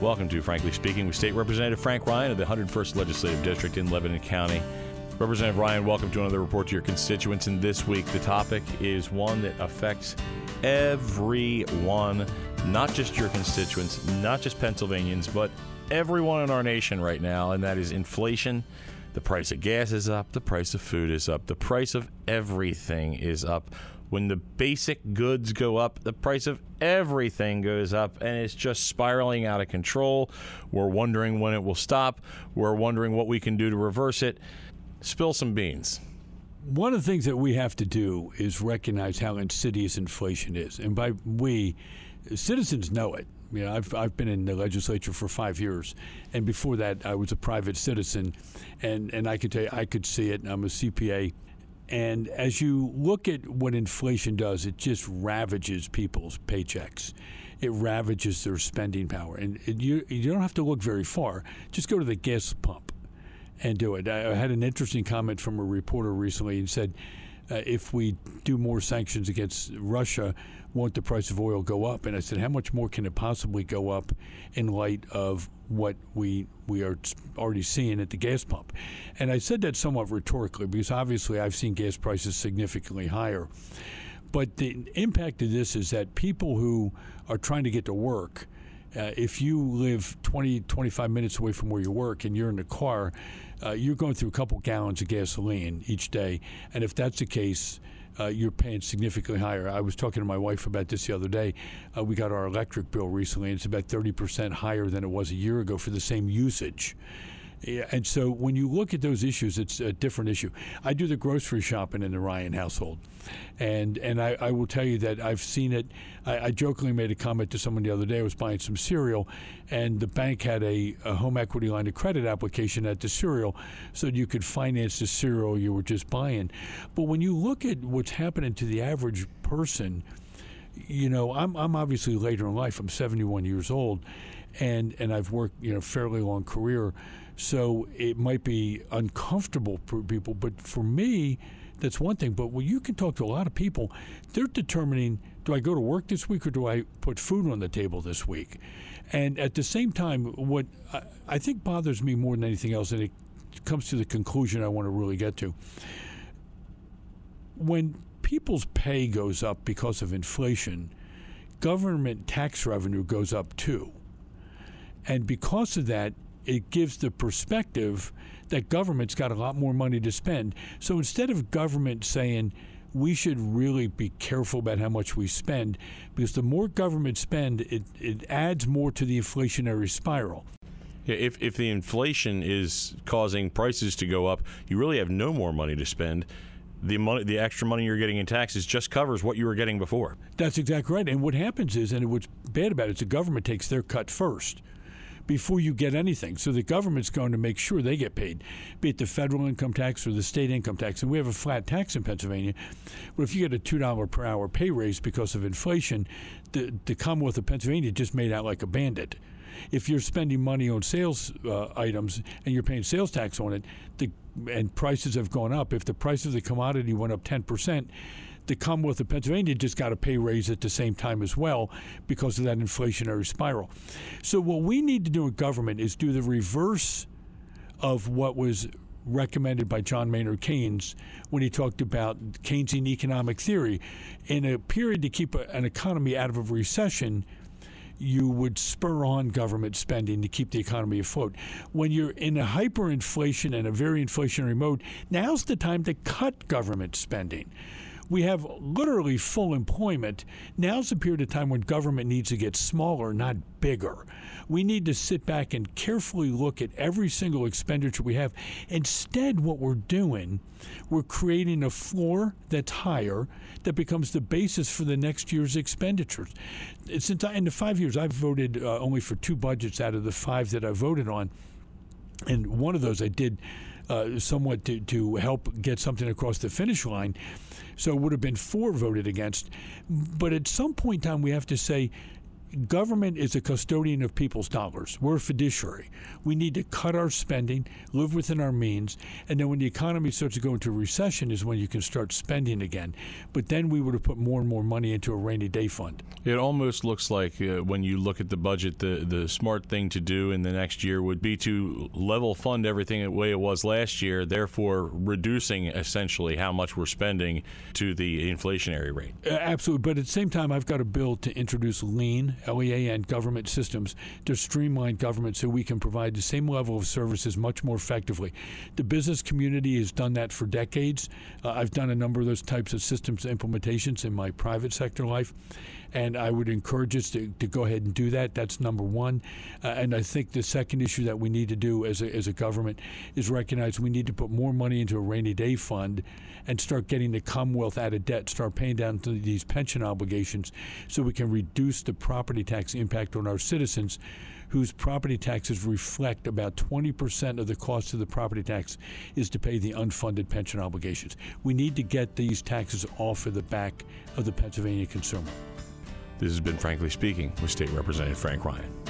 Welcome to Frankly Speaking with State Representative Frank Ryan of the 101st Legislative District in Lebanon County. Representative Ryan, welcome to another report to your constituents. And this week, the topic is one that affects everyone, not just your constituents, not just Pennsylvanians, but everyone in our nation right now, and that is inflation. The price of gas is up. The price of food is up. The price of everything is up. When the basic goods go up, the price of everything goes up, and it's just spiraling out of control. We're wondering when it will stop. We're wondering what we can do to reverse it. Spill some beans. One of the things that we have to do is recognize how insidious inflation is. And by we, citizens know it. You know, I've been in the legislature for 5 years, and before that I was a private citizen, and I can tell you I could see it. I'm a CPA. And as you look at what inflation does, it just ravages people's paychecks. It ravages their spending power. And you don't have to look very far. Just go to the gas pump and do it. I had an interesting comment from a reporter recently and said, if we do more sanctions against Russia, won't the price of oil go up? And I said, how much more can it possibly go up in light of what we are already seeing at the gas pump? And I said that somewhat rhetorically because obviously I've seen gas prices significantly higher. But the impact of this is that people who are trying to get to work, if you live 20, 25 minutes away from where you work and you're in the car, you're going through a couple gallons of gasoline each day. And if that's the case, you're paying significantly higher. I was talking to my wife about this the other day. We got our electric bill recently, and it's about 30% higher than it was a year ago for the same usage. And so when you look at those issues, it's a different issue. I do the grocery shopping in the Ryan household, and I will tell you that I've seen it. I jokingly made a comment to someone the other day. I was buying some cereal, and the bank had a home equity line of credit application at the cereal so you could finance the cereal you were just buying. But when you look at what's happening to the average person, you know, I'm obviously later in life. I'm 71 years old, and I've worked, you know, fairly long career. So it might be uncomfortable for people, but for me, that's one thing. But when you can talk to a lot of people, they're determining, do I go to work this week or do I put food on the table this week? And at the same time, what I think bothers me more than anything else, and it comes to the conclusion I want to really get to, when people's pay goes up because of inflation, government tax revenue goes up too. And because of that, it gives the perspective that government's got a lot more money to spend. So instead of government saying we should really be careful about how much we spend, because the more government spend, it adds more to the inflationary spiral. Yeah, if the inflation is causing prices to go up, you really have no more money to spend. The extra money you're getting in taxes just covers what you were getting before. That's exactly right. And what happens is, and what's bad about it is the government takes their cut first, before you get anything. So the government's going to make sure they get paid, be it the federal income tax or the state income tax. And we have a flat tax in Pennsylvania. But if you get a $2 per hour pay raise because of inflation, the Commonwealth of Pennsylvania just made out like a bandit. If you're spending money on sales items and you're paying sales tax on it, and prices have gone up, if the price of the commodity went up 10%, the Commonwealth of Pennsylvania just got a pay raise at the same time as well because of that inflationary spiral. So what we need to do in government is do the reverse of what was recommended by John Maynard Keynes when he talked about Keynesian economic theory. In a period to keep an economy out of a recession, you would spur on government spending to keep the economy afloat. When you're in a hyperinflation and a very inflationary mode, now's the time to cut government spending. We have literally full employment. Now's the period of time when government needs to get smaller, not bigger. We need to sit back and carefully look at every single expenditure we have. Instead, what we're doing, we're creating a floor that's higher that becomes the basis for the next year's expenditures. Since in the 5 years, I've voted only for 2 budgets out of the 5 that I voted on. And one of those I did somewhat to help get something across the finish line. So it would have been 4 voted against. But at some point in time, we have to say, government is a custodian of people's dollars. We're a fiduciary. We need to cut our spending, live within our means, and then when the economy starts to go into recession is when you can start spending again. But then we would have put more and more money into a rainy day fund. It almost looks like when you look at the budget, the smart thing to do in the next year would be to level fund everything the way it was last year, therefore reducing essentially how much we're spending to the inflationary rate. Absolutely. But at the same time, I've got a bill to introduce LEAN, L-E-A-N, government systems to streamline government so we can provide the same level of services much more effectively. The business community has done that for decades. I've done a number of those types of systems implementations in my private sector life, and I would encourage us to go ahead and do that. That's number one. And I think the second issue that we need to do as a government is recognize we need to put more money into a rainy day fund and start getting the Commonwealth out of debt, start paying down these pension obligations so we can reduce the property tax impact on our citizens, whose property taxes reflect about 20% of the cost of the property tax is to pay the unfunded pension obligations. We need to get these taxes off of the back of the Pennsylvania consumer. This has been Frankly Speaking with State Representative Frank Ryan.